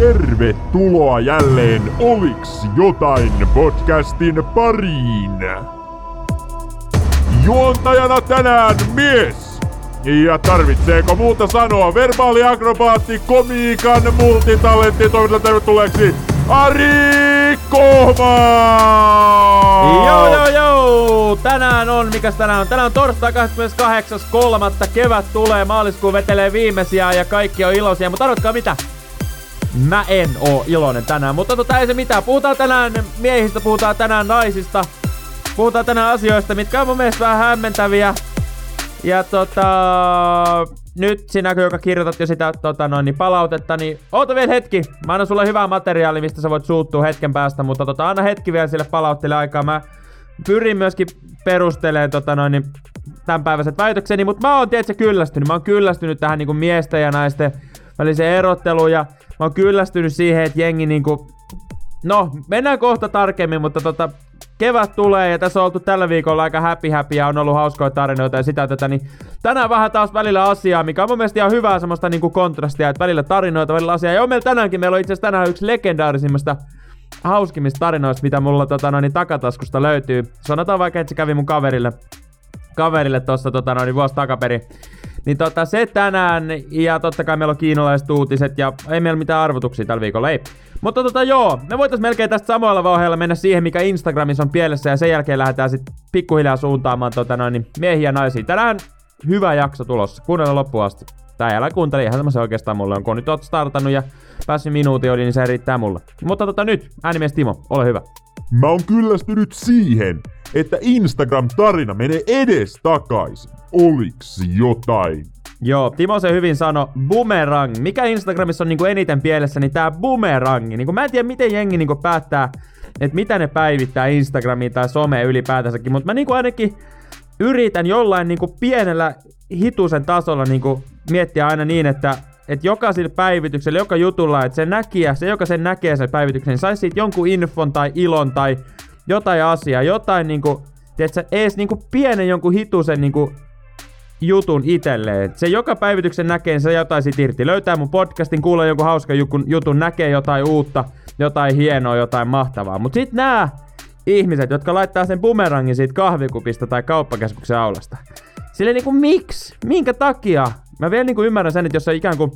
Tervetuloa jälleen Oliks jotain podcastin pariin. Juontajana tänään mies. Ja tarvitseeko muuta sanoa verbaaliakrobaatti, komiikan, multitalentti, toivotan tervetulleeksi Ari Kohma! Joo! Tänään on, mikäs tänään on? Tänään on torstai 28.3. Kevät tulee, maaliskuun vetelee viimeisiä ja kaikki on iloisia, mutta arvatkaa mitä? Mä en oo iloinen tänään, mutta ei se mitään. Puhutaan tänään miehistä, puhutaan tänään naisista. Puhutaan tänään asioista, mitkä on mun mielestä vähän hämmentäviä. Ja nyt sinä, joka kirjoitat jo sitä palautetta, niin oota vielä hetki. Mä annan sulle hyvää materiaalia, mistä sä voit suuttua hetken päästä, mutta anna hetki vielä sille palautteelle aikaa. Mä pyrin myöskin perustelemaan tämänpäiväiset väitökseni, mutta mä oon tietysti kyllästynyt. Mä oon kyllästynyt tähän niinku miesten ja naisten väliseen erotteluun ja mä oon kyllästynyt siihen, että jengi niinku... No, mennään kohta tarkemmin, mutta kevät tulee ja tässä on oltu tällä viikolla aika happy ja on ollut hauskoja tarinoita ja sitä tätä, niin tänään vähän taas välillä asiaa, mikä on mun mielestä ihan hyvää semmoista niinku kontrastia, että välillä tarinoita, välillä asiaa. Ja on meillä tänäänkin, meillä on itse asiassa tänään yksi legendaarisimmista hauskimmista tarinoista, mitä mulla takataskusta löytyy. Sanotaan vaikka, että se kävi mun kaverille tossa vuosi takaperin. Niin se tänään, ja totta kai meillä on kiinalaiset uutiset, ja ei meillä mitään arvotuksia tällä viikolla, ei. Mutta me voitais melkein tästä samoilla vauheilla mennä siihen, mikä Instagramissa on pielessä, ja sen jälkeen lähdetään sit pikkuhiljaa suuntaamaan miehiä ja naisia. Tänään hyvä jakso tulossa, kuunnella loppuun asti. Tai älä kuuntele, ihan se oikeastaan mulle on, kun nyt oot startannut ja päässyt minuutin oli, niin se riittää mulle. Mutta nyt, äänimies Timo, ole hyvä. Mä oon kyllästynyt siihen, että Instagram-tarina menee edes takaisin. Oliks jotain? Joo, Timo se hyvin sano boomerang. Mikä Instagramissa on eniten pielessä, niin tää boomerangi. Mä en tiedä, miten jengi päättää, että mitä ne päivittää Instagramiin tai someen ylipäätänsäkin. Mutta mä ainakin yritän jollain pienellä hitusen tasolla miettiä aina niin, että jokaisella päivityksellä, joka jutulla, että se, joka sen näkee sen päivityksen, niin saisi siitä jonkun infon tai ilon tai jotain asiaa, jotain ees pienen jonkun hitusen jutun itselleen. Se joka päivityksen näkee, niin se jotain siitä irti. Löytää mun podcastin, kuulee jonkun hauska jutun, näkee jotain uutta, jotain hienoa, jotain mahtavaa. Mut sit nää ihmiset, jotka laittaa sen bumerangin siitä kahvikupista tai kauppakeskuksen aulasta. Silleen miksi? Minkä takia? Mä vielä ymmärrän sen, että jos sä ikään kuin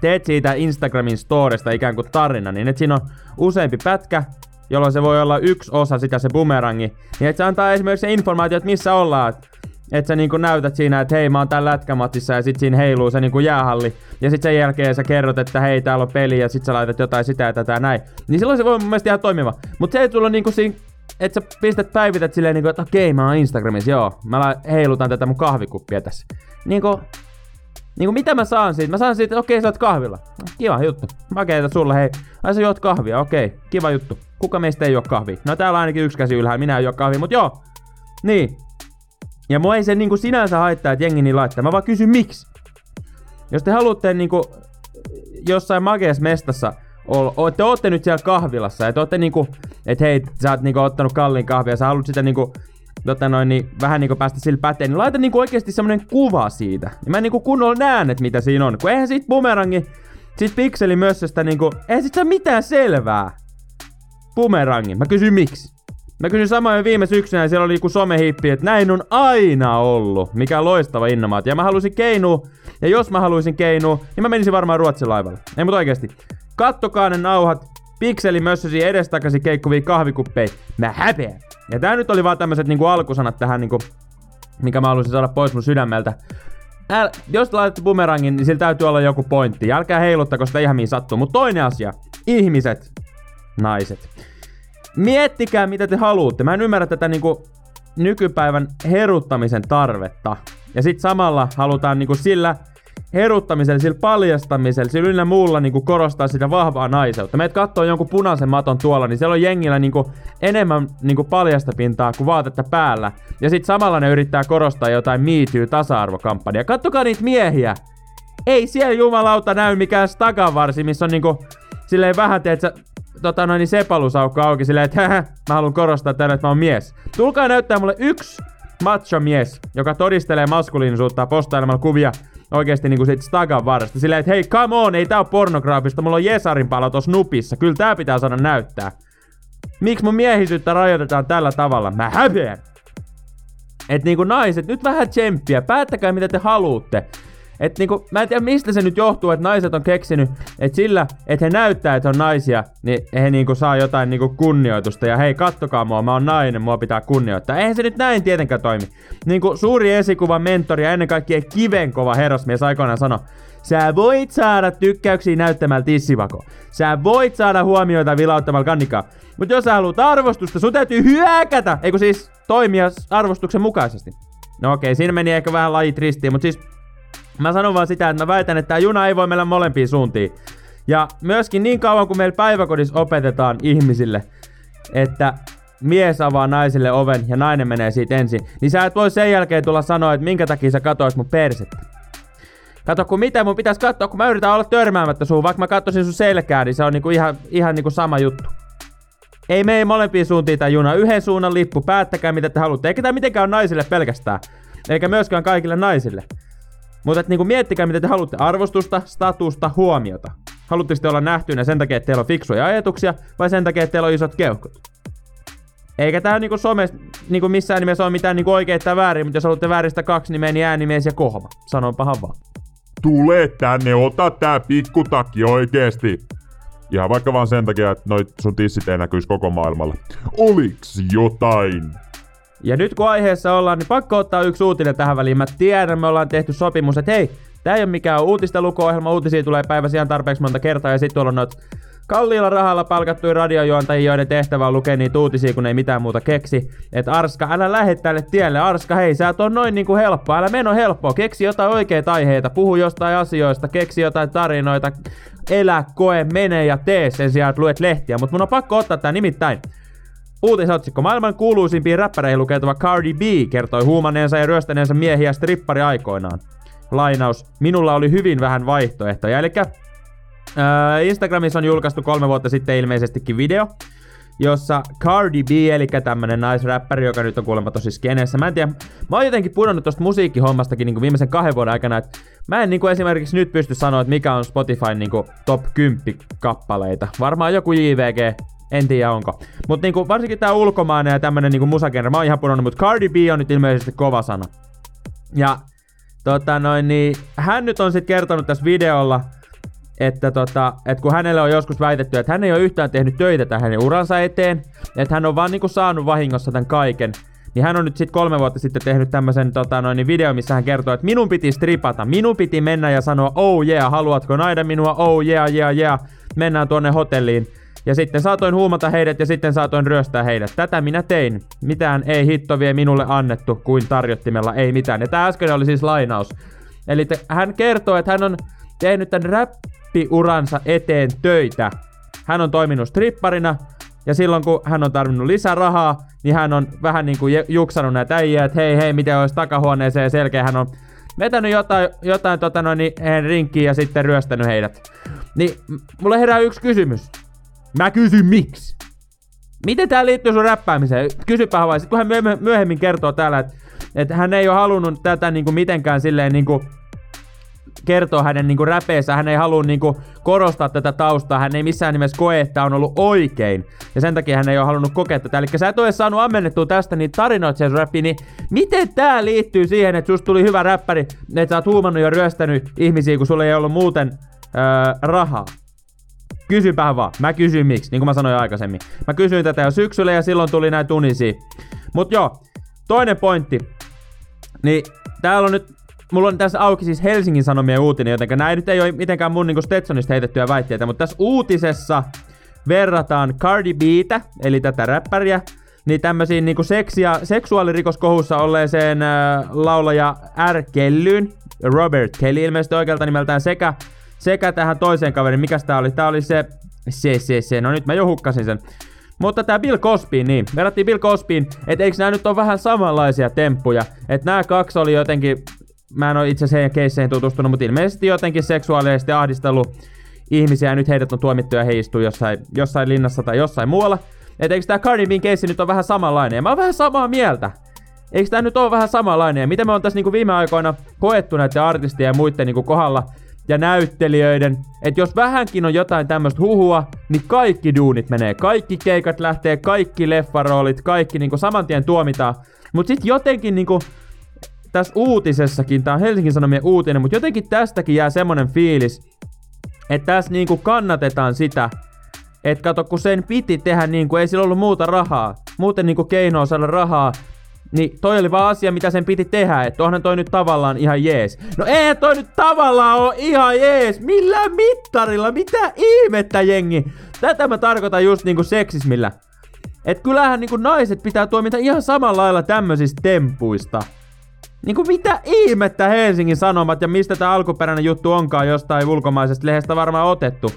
teet siitä Instagramin storesta ikään kuin tarina, niin että siinä on useampi pätkä, jolloin se voi olla yksi osa sitä se bumerangi. Niin että se antaa esimerkiksi se informaatio, että missä ollaan. Että sä näytät siinä, että hei mä oon täällä lätkämatsissa ja sit siinä heiluu se jäähalli. Ja sit sen jälkeen sä kerrot, että hei täällä on peli ja sit sä laitat jotain sitä ja tätä ja näin. Niin silloin se voi mun mielestä ihan toimiva. Mut se ei tulla siinä, että sä päivität silleen että okei mä oon Instagramissa, joo. Mä heilutan tätä mun kahvikuppia tässä. Mitä mä saan siitä? Mä saan siitä, että okei sä oot kahvilla. Kiva juttu. Mä keitän sulle, hei. Ai sä juot kahvia, okei. Kiva juttu. Kuka meistä ei juo kahvia? No täällä on ainakin yksi käsi ylhäällä, minä en juo kahvia, mut joo. Niin. Ja mua ei se sinänsä haittaa, että jengi niin laittaa. Mä vaan kysyn miksi. Jos te haluatte jossain makeassa mestassa te ootte nyt siellä kahvilassa ja te ootte että hei sä oot ottanut kalliin kahvia, sä haluat sitä vähän päästä sillä päteen, niin laita oikeesti semmonen kuva siitä. Ja mä kunnolla näen, että mitä siinä on. Kun eihän siitä bumerangi, siitä pikselimössöstä eihän siitä saa mitään selvää. Bumerangi. Mä kysyn miksi. Mä kysyin samoin viime syksynä ja siellä oli joku somehippi, että näin on aina ollut. Mikä loistava innovaatio. Ja mä halusin keinua. Ja jos mä haluisin keinua, niin mä menisin varmaan Ruotsin laivalle. Ei mut oikeesti. Kattokaa ne nauhat. Pikselimössösi edestakaisin keikkuvia kahvikuppeja. Mä häpeän. Ja tää nyt oli vaan tämmöset alkusanat tähän mikä mä halusin saada pois mun sydämeltä. Jos laitatte bumerangin, niin sillä täytyy olla joku pointti. Älkää heiluttako sitä ihan mihin sattuu. Mut toinen asia. Ihmiset. Naiset. Miettikää mitä te haluatte. Mä en ymmärrä tätä nykypäivän heruttamisen tarvetta. Ja sit samalla halutaan sillä heruttamisella, sillä paljastamisella, sillä yllä muulla korostaa sitä vahvaa naiseutta. Meidät kattoo jonkun punaisen maton tuolla, niin siellä on jengillä enemmän paljasta pintaa kuin vaatetta päällä. Ja sit samalla ne yrittää korostaa jotain Me Too tasa-arvokampanjaa. Kattokaa niitä miehiä! Ei siellä jumalauta näy mikään stakanvarsi, missä on silleen vähän sepalusaukko auki silleen, että mä haluun korostaa tänne, että mä oon mies. Tulkaa näyttää mulle yksi macho mies, joka todistelee maskuliinisuutta postailemalla kuvia oikeesti niinku siitä stagan varresta. Silleen, että hei, come on, ei tää oo pornograafista, mulla on Jesarin palo tossa nupissa, kyllä tää pitää saada näyttää. Miksi mun miehisyyttä rajoitetaan tällä tavalla? Mä häpeän! Et niinku naiset, nyt vähän tsemppiä, päättäkää mitä te haluutte. Et niinku, mä en tiedä mistä se nyt johtuu, että naiset on keksinyt, että sillä, että he näyttää, että on naisia, niin he niinku saa jotain niinku kunnioitusta ja hei kattokaa mua, mä oon nainen, mua pitää kunnioittaa. Eihän se nyt näin tietenkään toimi. Niinku suuri esikuva, mentori ja ennen kaikkea kivenkova herrasmies aikoinaan sanoi, sä voit saada tykkäyksiä näyttämällä tissivako. Sä voit saada huomioita vilauttamalla kannikaa. Mut jos sä haluut arvostusta, sun täytyy hyökätä, eiku siis toimia arvostuksen mukaisesti. No okei, siinä meni ehkä vähän lajit ristiin, mut siis mä sanon vaan sitä, että mä väitän, että tää juna ei voi meillä molempiin suuntiin. Ja myöskin niin kauan kuin meillä päiväkodissa opetetaan ihmisille, että mies avaa naisille oven ja nainen menee siitä ensin, niin sä et voi sen jälkeen tulla sanoa, että minkä takia sä katois mun persettä. Kato, kun mitä mun pitäis katsoa, kun mä yritän olla törmäämättä suhun, vaikka mä katsoisin sun selkää, niin se on niinku ihan niinku sama juttu. Ei mene molempiin suuntiin tää juna, yhden suunnan lippu, päättäkää mitä te haluatte. Eikä tää mitenkään ole naisille pelkästään, eikä myöskään kaikille naisille. Mutta niinku miettikää mitä te haluatte, arvostusta, statusta, huomiota. Haluatteko te olla nähtyinä sen takia, että teillä on fiksuja ajatuksia, vai sen takia, että teillä on isot keuhkot? Eikä tää niinku somessa niinku missään nimessä ole mitään niinku oikein tai väärin, mutta jos haluatte vääristä kaksi nimeä, niin äänimies ja Kohma. Sanonpahan vaan. Tule tänne, ota tää pikkutakki oikeesti. Ihan vaikka vaan sen takia, että noit sun tissit ei näkyis koko maailmalle. Oliks jotain? Ja nyt kun aiheessa ollaan, niin pakko ottaa yksi uutinen tähän väliin. Mä tiedän, me ollaan tehty sopimus, että hei, tää ei oo mikään uutista luko-ohjelma, uutisia tulee päivässä ihan tarpeeksi monta kertaa ja sit tuolla on noit kalliilla rahalla palkattuja radiojuontajia, joiden tehtävä on lukea niitä uutisia, kun ei mitään muuta keksi. Et Arska, älä lähde tälle tielle, Arska, hei, sä et oo noin niinku helppoa, älä meno helppoa, keksi jotain oikeita aiheita, puhu jostain asioista, keksi jotain tarinoita, elä, koe, mene ja tee sen sijaan, että luet lehtiä, mut mun on pakko ottaa tää nimittäin. Uutisotsikko. Maailman kuuluisimpiin räppäreihin lukeutuva Cardi B kertoi huumaneensa ja ryöstäneensä miehiä strippari aikoinaan. Lainaus. Minulla oli hyvin vähän vaihtoehtoja. Elikkä Instagramissa on julkaistu 3 vuotta sitten ilmeisestikin video, jossa Cardi B, elikkä tämmönen naisräppäri, joka nyt on kuulemma tosi skeneessä. Mä en tiedä, mä oon jotenkin pudonnut tosta musiikkihommastakin niinku viimeisen 2 vuoden aikana, että mä en niinku esimerkiksi nyt pysty sanoa, että mikä on Spotifyn niinku top 10 kappaleita. Varmaan joku JVG. En tiedä onko. Mut niinku varsinkin tää ulkomainen ja tämmönen niinku musagenre, mä oon ihan pudonnut, mut Cardi B on nyt ilmeisesti kova sana. Ja hän nyt on sit kertonut tässä videolla, että kun hänelle on joskus väitetty, että hän ei oo yhtään tehnyt töitä tähän hänen uransa eteen, että hän on vaan niinku saanut vahingossa tän kaiken, niin hän on nyt sit 3 vuotta sitten tehnyt tämmösen video, missä hän kertoo, että minun piti stripata, minun piti mennä ja sanoa oh yeah, haluatko naida minua, oh yeah, yeah, yeah, mennään tuonne hotelliin. Ja sitten saatoin huumata heidät ja sitten saatoin ryöstää heidät. Tätä minä tein. Mitään ei hitto vie minulle annettu, kuin tarjottimella ei mitään. Ja tää äsken oli siis lainaus. Eli hän kertoo, että hän on tehnyt tän räppiuransa eteen töitä. Hän on toiminut stripparina ja silloin kun hän on tarvinnut lisää rahaa, niin hän on vähän niinku juksanut näitä äijää, että hei, miten olisi takahuoneeseen ja selkeä hän on vetänyt jotain rinkkiin ja sitten ryöstänyt heidät. Niin mulle herää yksi kysymys. Mä kysyn miksi? Miten tää liittyy sun räppäämiseen? Kysypähän vai. Sit kun hän myöhemmin kertoo täällä, että et hän ei oo halunnut tätä niinku mitenkään silleen niinku kertoa hänen niinku räpeensä. Hän ei halua niinku korostaa tätä taustaa. Hän ei missään nimessä koe, että on ollut oikein. Ja sen takia hän ei oo halunnut kokea tätä. Elikkä sä et oo saanut ammennettua tästä niitä tarinoita sen räppiin. Niin miten tää liittyy siihen, että susta tuli hyvä räppäri, että sä oot huumannut ja ryöstänyt ihmisiä, kun sulla ei ollut muuten rahaa? Kysypähän vaan. Mä kysyin miksi, niin kuin mä sanoin aikaisemmin. Mä kysyin tätä jo syksyllä ja silloin tuli näitä tunisia. Mut joo, toinen pointti. Niin täällä on nyt, mulla on tässä auki siis Helsingin Sanomien uutinen, jotenka nää nyt ei oo mitenkään mun niinku Stetsonista heitettyä väitteitä, mutta tässä uutisessa verrataan Cardi B:tä, eli tätä räppäriä, niin tämmösiin niinku seksuaalirikoskohussa olleeseen laulaja R. Kellyyn, Robert Kelly ilmeisesti oikealta nimeltään, sekä tähän toiseen kaveriin. Mikäs tää oli? Tää oli se. No nyt mä jo hukkasin sen. Mutta tää Bill Cosby, niin. Verrattiin Bill Cosbyin, et eiks nää nyt on vähän samanlaisia temppuja. Et nää kaksi oli jotenkin, mä en oo itse asiassa heidän keisseihin tutustunut, mutta ilmeisesti jotenkin seksuaalisesti ahdistellut ihmisiä. Nyt heidät on tuomittu ja he istuu jossain linnassa tai jossain muualla. Et eiks tää Cardi B:n keissi nyt on vähän samanlainen. Ja mä oon vähän samaa mieltä. eikö tää nyt ole vähän samanlainen? Ja mitä me on tässä niinku viime aikoina koettu näiden artistien ja muiden niinku kohdalla ja näyttelijöiden, että jos vähänkin on jotain tämmöistä huhua, niin kaikki duunit menee, kaikki keikat lähtee, kaikki leffaroolit, kaikki niinku samantien tuomitaan. Mut sit jotenkin niinku tässä uutisessakin, tää on Helsingin Sanomien uutinen, mut jotenkin tästäkin jää semmonen fiilis, että tässä niinku kannatetaan sitä, että kato kun sen piti tehdä niinku, ei sillä ollut muuta rahaa, muuten niinku keinoa saada rahaa, niin toi oli vaan asia, mitä sen piti tehdä, että onhan toi nyt tavallaan ihan jees. No ei toi nyt tavallaan oo ihan jees, millä mittarilla, mitä ihmettä jengi. Tätä mä tarkoitan just niinku seksismillä. Et kyllähän niinku naiset pitää tuomita ihan samalla lailla tämmöisistä tempuista. Niinku mitä ihmettä Helsingin Sanomat ja mistä tää alkuperäinen juttu onkaan jostain ulkomaisesta lehdestä varmaan otettu.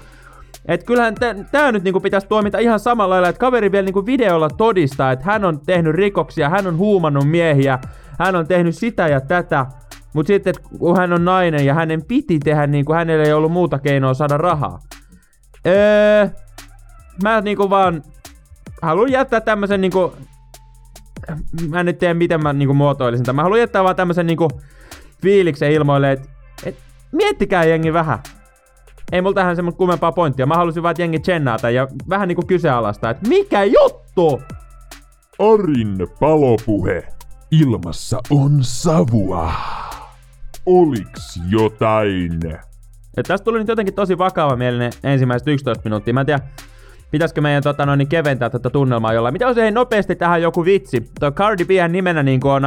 Et kyllähän tää nyt niinku pitäisi tuomita ihan samalla lailla, että kaveri vielä niinku videolla todistaa, että hän on tehnyt rikoksia, hän on huumannut miehiä, hän on tehnyt sitä ja tätä. Mut sitten kun hän on nainen ja hänen piti tehdä niinku, hänellä ei ollut muuta keinoa saada rahaa. Mä niinku vaan haluan jättää tämmösen niinku... Mä en nyt tiedä miten mä niinku muotoilisin tämän. Mä haluan jättää vaan tämmösen niinku fiiliksen ilmoille, että et, miettikää jengi vähän. Ei mulla tähän semmoista kummempaa pointtia. Mä halusin vaan, että jengi tsennaata ja vähän niinku kyseenalaistaa, että mikä juttu? Arin palopuhe. Ilmassa on savua. Oliks jotain? Ja tästä tuli nyt jotenkin tosi vakavamielinen ensimmäiset 11 minuuttia. Mä en tiedä, pitäisikö meidän keventää tätä tunnelmaa jollain. Mitä jos ei nopeasti tähän joku vitsi? Toi Cardi B nimenä niinku on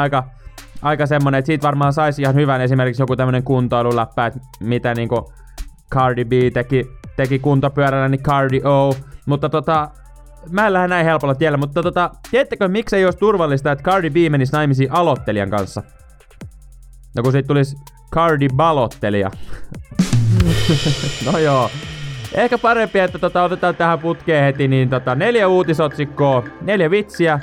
aika semmonen, että siitä varmaan saisi ihan hyvän esimerkiksi joku tämmönen kuntoiluläppä, että mitä niinku... Cardi B teki kuntopyörällä, niin Cardi O. Mutta mä en lähde näin helpolla tiellä, mutta tiedättekö miksei olisi turvallista, että Cardi B menisi naimisiin aloittelijan kanssa? No kun siitä tulisi Cardi balottelija. No joo. Ehkä parempi, että otetaan tähän putkeen heti, niin 4 uutisotsikkoa, 4 vitsiä.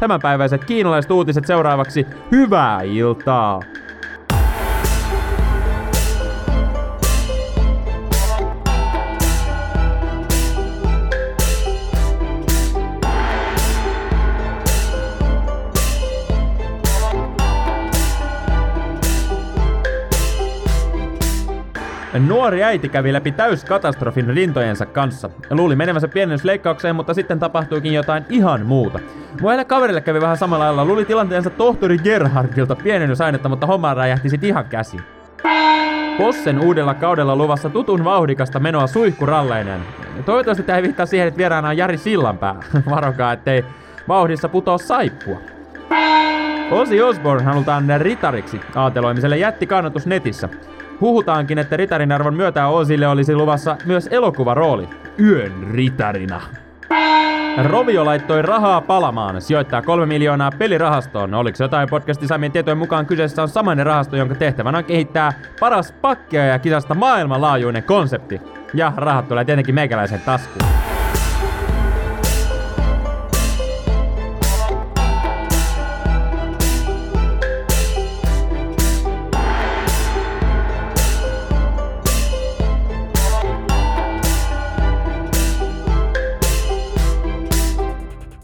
Tämänpäiväiset kiinalaiset uutiset seuraavaksi. Hyvää iltaa! Nuori äiti kävi läpi täyskatastrofin rintojensa kanssa. Luuli menevänsä pienennysleikkaukseen, mutta sitten tapahtuikin jotain ihan muuta. Muille kaverille kävi vähän samalla lailla. Luuli tilanteensa tohtori Gerhardilta pienennysainetta, mutta homma räjähti sit ihan käsiin. Possen uudella kaudella luvassa tutun vauhdikasta menoa suihkuralleineen. Toivottavasti tää ei viittaa siihen, että vieraana on Jari Sillanpää. Varokaa, ettei vauhdissa putoa saippua. Ozzy Osbourne halutaan ritariksi. Aateloimiselle jätti kannatus netissä. Huhutaankin, että ritarin arvon myötä Ozzylle olisi luvassa myös elokuvarooli. Yön ritarina. Rovio laittoi rahaa palamaan, sijoittaa 3 miljoonaa pelirahastoon. Oliko jotain podcastin saamien tietojen mukaan kyseessä on samainen rahasto, jonka tehtävänä on kehittää paras pakkeja ja kisasta maailmanlaajuinen konsepti. Ja rahat tulee tietenkin meikäläisen taskuun.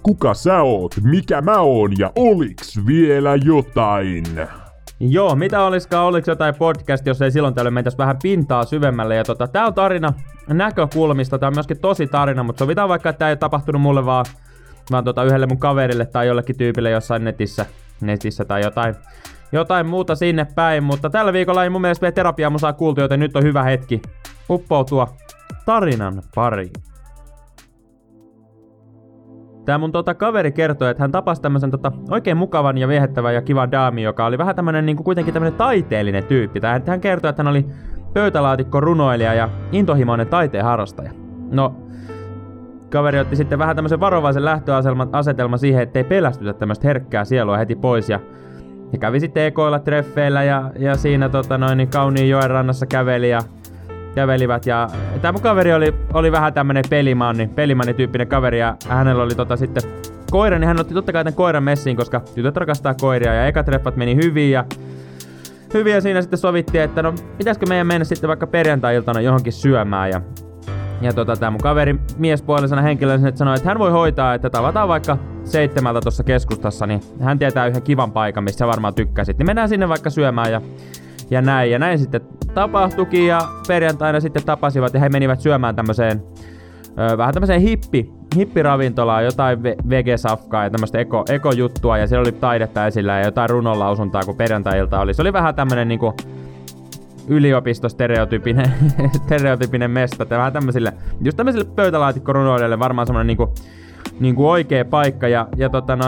Kuka sä oot, mikä mä oon ja oliks vielä jotain? Joo, mitä oliskaan oliks jotain podcast, jos ei silloin tällöin mentäis vähän pintaa syvemmälle. Ja tää on tarina näkökulmista, tää on myöskin tosi tarina, mutta sovitaan vaikka, että tää ei oo tapahtunut mulle vaan yhdelle mun kaverille tai jollekin tyypille jossain netissä tai jotain muuta sinne päin. Mutta tällä viikolla ei mun mielestä vielä terapiamusaa kuultu, joten nyt on hyvä hetki uppoutua tarinan pariin. Tää mun kaveri kertoi, että hän tapasi tämmösen oikein mukavan ja viehättävän ja kivan daami, joka oli vähän tämmönen niinku kuitenkin tämmönen taiteellinen tyyppi. Hän kertoi, että hän oli pöytälaatikko runoilija ja intohimoinen taiteen harrastaja. No, kaveri otti sitten vähän tämmösen varovaisen lähtöasetelman siihen, ettei pelästytä tämmöstä herkkää sielua heti pois. Ja kävi sitten ekoilla treffeillä ja siinä kauniin joen rannassa kävelivät ja tää mun kaveri oli vähän tämmönen pelimanni tyyppinen kaveri ja hänellä oli sitten koira, niin hän otti totta kai tän koiran messiin, koska tytöt rakastaa koiria ja ekatreffat meni hyvin ja siinä sitten sovittiin, että no pitäisikö meidän mennä sitten vaikka perjantai-iltana johonkin syömään ja tää mun kaveri miespuolisena henkilönä sanoi, että hän voi hoitaa, että tavataan vaikka 7 tuossa keskustassa, niin hän tietää yhden kivan paikan, missä varmaan tykkäsit. Niin mennään sinne vaikka syömään ja näin. Ja näin sitten tapahtuikin ja perjantaina sitten tapasivat ja he menivät syömään tämmöiseen vähän tämmöiseen hippiravintolaan, jotain vege-safkaa ja tämmöistä ekojuttua ja siellä oli taidetta esillä ja jotain runonlausuntaa, kun perjantai-ilta oli. Se oli vähän tämmönen niinku yliopistostereotypinen mesta. Vähän tämmöisille, just tämmöisille pöytälaatikkorunoille varmaan semmonen niinku oikea paikka ja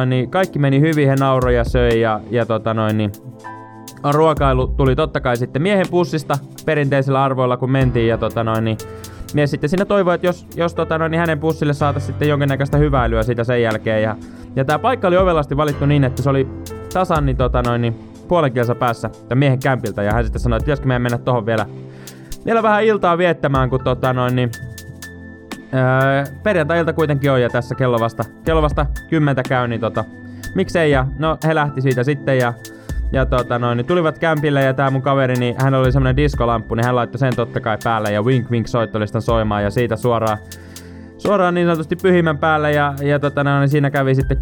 niin kaikki meni hyvin, he nauroi ja söi ja niin ruokailu tuli totta kai sitten miehen pussista perinteisillä arvoilla, kun mentiin ja niin mies sitten siinä toivoi, että jos niin hänen pussille saataisiin sitten jonkinnäköistä hyväilyä siitä sen jälkeen. Ja tää paikka oli ovelasti valittu niin, että se oli tasan niin, puolen kilsa päässä tämän miehen kämpiltä. Ja hän sitten sanoi, että pitäisikö meidän mennä tohon vielä vähän iltaa viettämään, kun perjantai-ilta kuitenkin on ja tässä kello vasta 10 käy, niin miksei. Ja no he lähti siitä sitten ja niin tulivat kämpille ja tää mun kaveri, niin hän oli semmonen diskolamppu, niin hän laittoi sen totta kai päälle ja wink wink soittolistan soimaan ja siitä suoraan niin sanotusti pyhimmän päälle ja niin siinä kävi sitten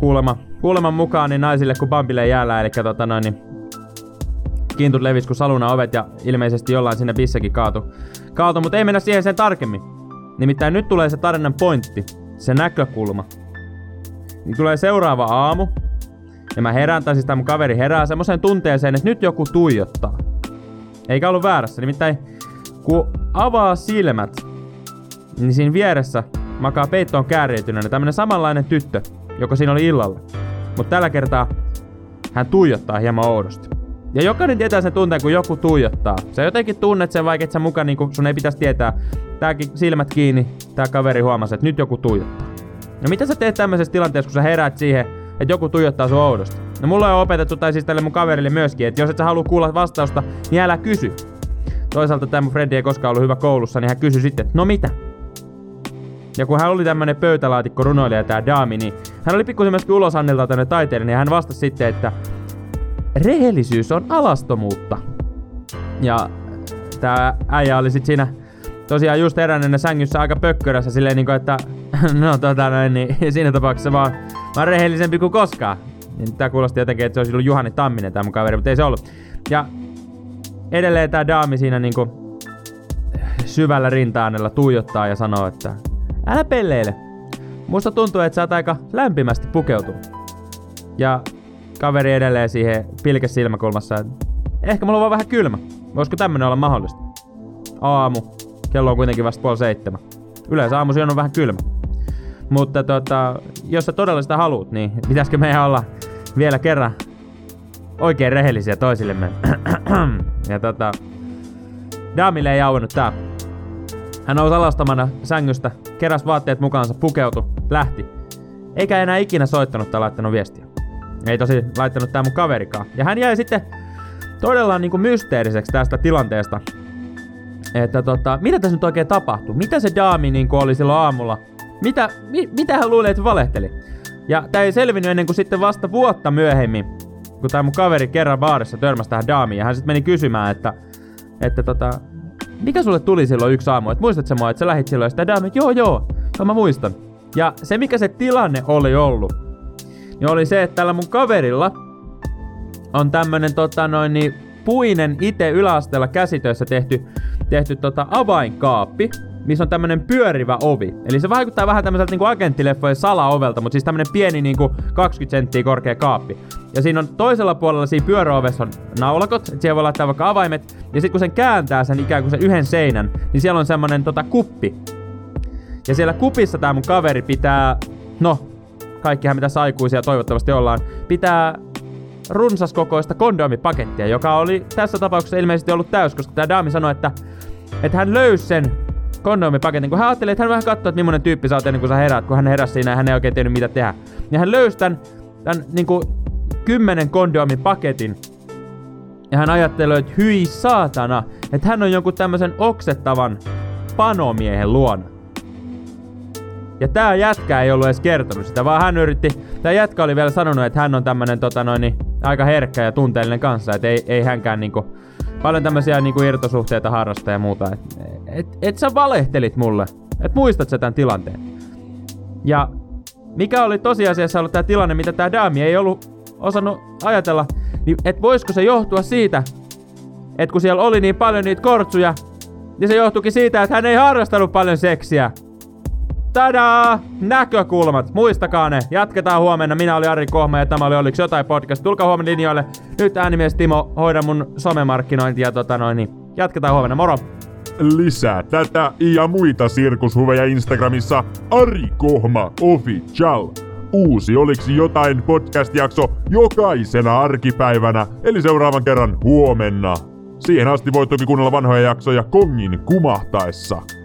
kuuleman mukaan niin naisille kuin Bambille jäällä, eli niin kiintut levis kuin saluna ovet ja ilmeisesti jollain siinä bissekin kaatu, mutta ei mennä siihen sen tarkemmin. Nimittäin nyt tulee se tarinan pointti, se näkökulma. Niin tulee seuraava aamu. Ja mä herään, tai siis tää mun kaveri herää semmoseen tunteeseen, että nyt joku tuijottaa. Eikä ollut väärässä, nimittäin kun avaa silmät, niin siinä vieressä makaa peittoon kääriytyneenä tämmönen samanlainen tyttö, joka siinä oli illalla. Mut tällä kertaa hän tuijottaa hieman oudosti. Ja jokainen tietää sen tunteen, kun joku tuijottaa. Sä jotenkin tunnet sen, vaikka et sä muka niinku sun ei pitäis tietää. Tääkin silmät kiinni, tää kaveri huomasi, että nyt joku tuijottaa. No mitä sä teet tämmöisessä tilanteessa, kun sä heräät siihen, että joku tuijottaa sun oudosti? No mulla on opetettu, tai siis tälle mun kaverille myöskin, että jos et sä haluu kuulla vastausta, niin älä kysy. Toisaalta tää mun Freddy ei koskaan ollut hyvä koulussa, niin hän kysyi sitten, että no mitä? Ja kun hän oli tämmönen pöytälaatikko runoilija tää daami, niin hän oli pikkusen myöskin ulosannilta tämmönen taiteilija, ja hän vastasi sitten, että rehellisyys on alastomuutta. Ja tää äijä oli sit siinä tosiaan just eräänenä sängyssä aika pökkörössä silleen niinku, että no niin siinä tapauksessa vaan mä oon rehellisempi kuin koskaan. Tää kuulosti jotenkin, että se olisi ollut Juhani Tamminen tää mun kaveri, mutta ei se ollut. Ja edelleen tää daami siinä niinku syvällä rintaäänellä tuijottaa ja sanoo, että älä pelleile. Musta tuntuu, että sä oot aika lämpimästi pukeutunut. Ja kaveri edelleen siihen pilkes silmäkulmassa, että ehkä mulla on vaan vähän kylmä. Voisiko tämmönen olla mahdollista? Aamu. Kello on kuitenkin vasta 6:30. Yleensä aamuisin on vähän kylmä. Mutta jos sä todella sitä haluut, niin pitäisikö meidän olla vielä kerran oikein rehellisiä toisillemme? Ja daamille ei auennut tää. Hän nousi alastamana sängystä, keräs vaatteet mukaansa, pukeutui, lähti. Eikä enää ikinä soittanut tai laittanut viestiä. Ei tosi laittanut tää mun kaverikaan. Ja hän jäi sitten todella niinku mysteeriseksi tästä tilanteesta. Että mitä tässä nyt oikein tapahtui? Mitä se daami niinku oli silloin aamulla? Mitä hän luulee, että valehteli? Ja tää ei selvinnyt ennen kuin sitten vasta vuotta myöhemmin, kun tää mun kaveri kerran baarissa törmäsi tähän daamiin. Ja hän sitten meni kysymään, että mikä sulle tuli silloin yksi aamu? Että muistatko mua, että sä lähit silloin? Ja sitä daami, joo, mä muistan. Ja se mikä se tilanne oli ollut, niin oli se, että tällä mun kaverilla on tämmönen puinen ite yläasteella käsitöissä tehty avainkaappi, missä on tämmönen pyörivä ovi. Eli se vaikuttaa vähän tämmöseltä niinku agenttileffojen salaovelta, mutta siis tämmönen pieni niinku 20 senttiä korkea kaappi. Ja siinä on toisella puolella siinä pyöräovessa on naulakot, että siellä voi laittaa vaikka avaimet, ja sit kun sen kääntää sen ikään kuin sen yhden seinän, niin siellä on semmonen kuppi. Ja siellä kupissa tää mun kaveri pitää, no kaikkihan mitä aikuisia toivottavasti ollaan, pitää runsaskokoista kondomipakettia, joka oli tässä tapauksessa ilmeisesti ollut täys, koska tää daami sanoi, että hän löysi sen kondomipaketin, kun hän ajatteli, että hän vähän katsoi, että millainen tyyppi sä oot ennen kuin sä herät, kun hän heräsi siinä ja hän ei oikein tiennyt mitä tehdä. Ja hän löysi tän niinku 10 kondomipaketin ja hän ajatteli, että hyi saatana, että hän on jonkun tämmösen oksettavan panomiehen luona. Ja tää jätkä ei ollut edes kertonut sitä, vaan hän yritti, tää jätkä oli vielä sanonut, että hän on tämmönen aika herkkä ja tunteellinen kanssa, et ei hänkään niinku paljon tämmösiä niinku irtosuhteita harrastaa ja muuta, et sä valehtelit mulle, et muistat sä tän tilanteen. Ja mikä oli tosiasiassa ollut tää tilanne, mitä tää daami ei ollut osannut ajatella, niin et voisiko se johtua siitä, että kun siellä oli niin paljon niitä kortsuja, niin se johtuikin siitä, että hän ei harrastanut paljon seksiä. Tadaa! Näkökulmat, muistakaa ne. Jatketaan huomenna. Minä olin Ari Kohma ja tämä oli Oliks jotain podcast. Tulkaa huomenna linjoille. Nyt äänimies Timo hoida mun somemarkkinointia ja niin. Jatketaan huomenna, moro! Lisää tätä ja muita sirkushuveja Instagramissa Ari Kohma Official. Uusi Oliks jotain podcast-jakso jokaisena arkipäivänä, eli seuraavan kerran huomenna. Siihen asti voit toki kuunnella vanhoja jaksoja kongin kumahtaessa.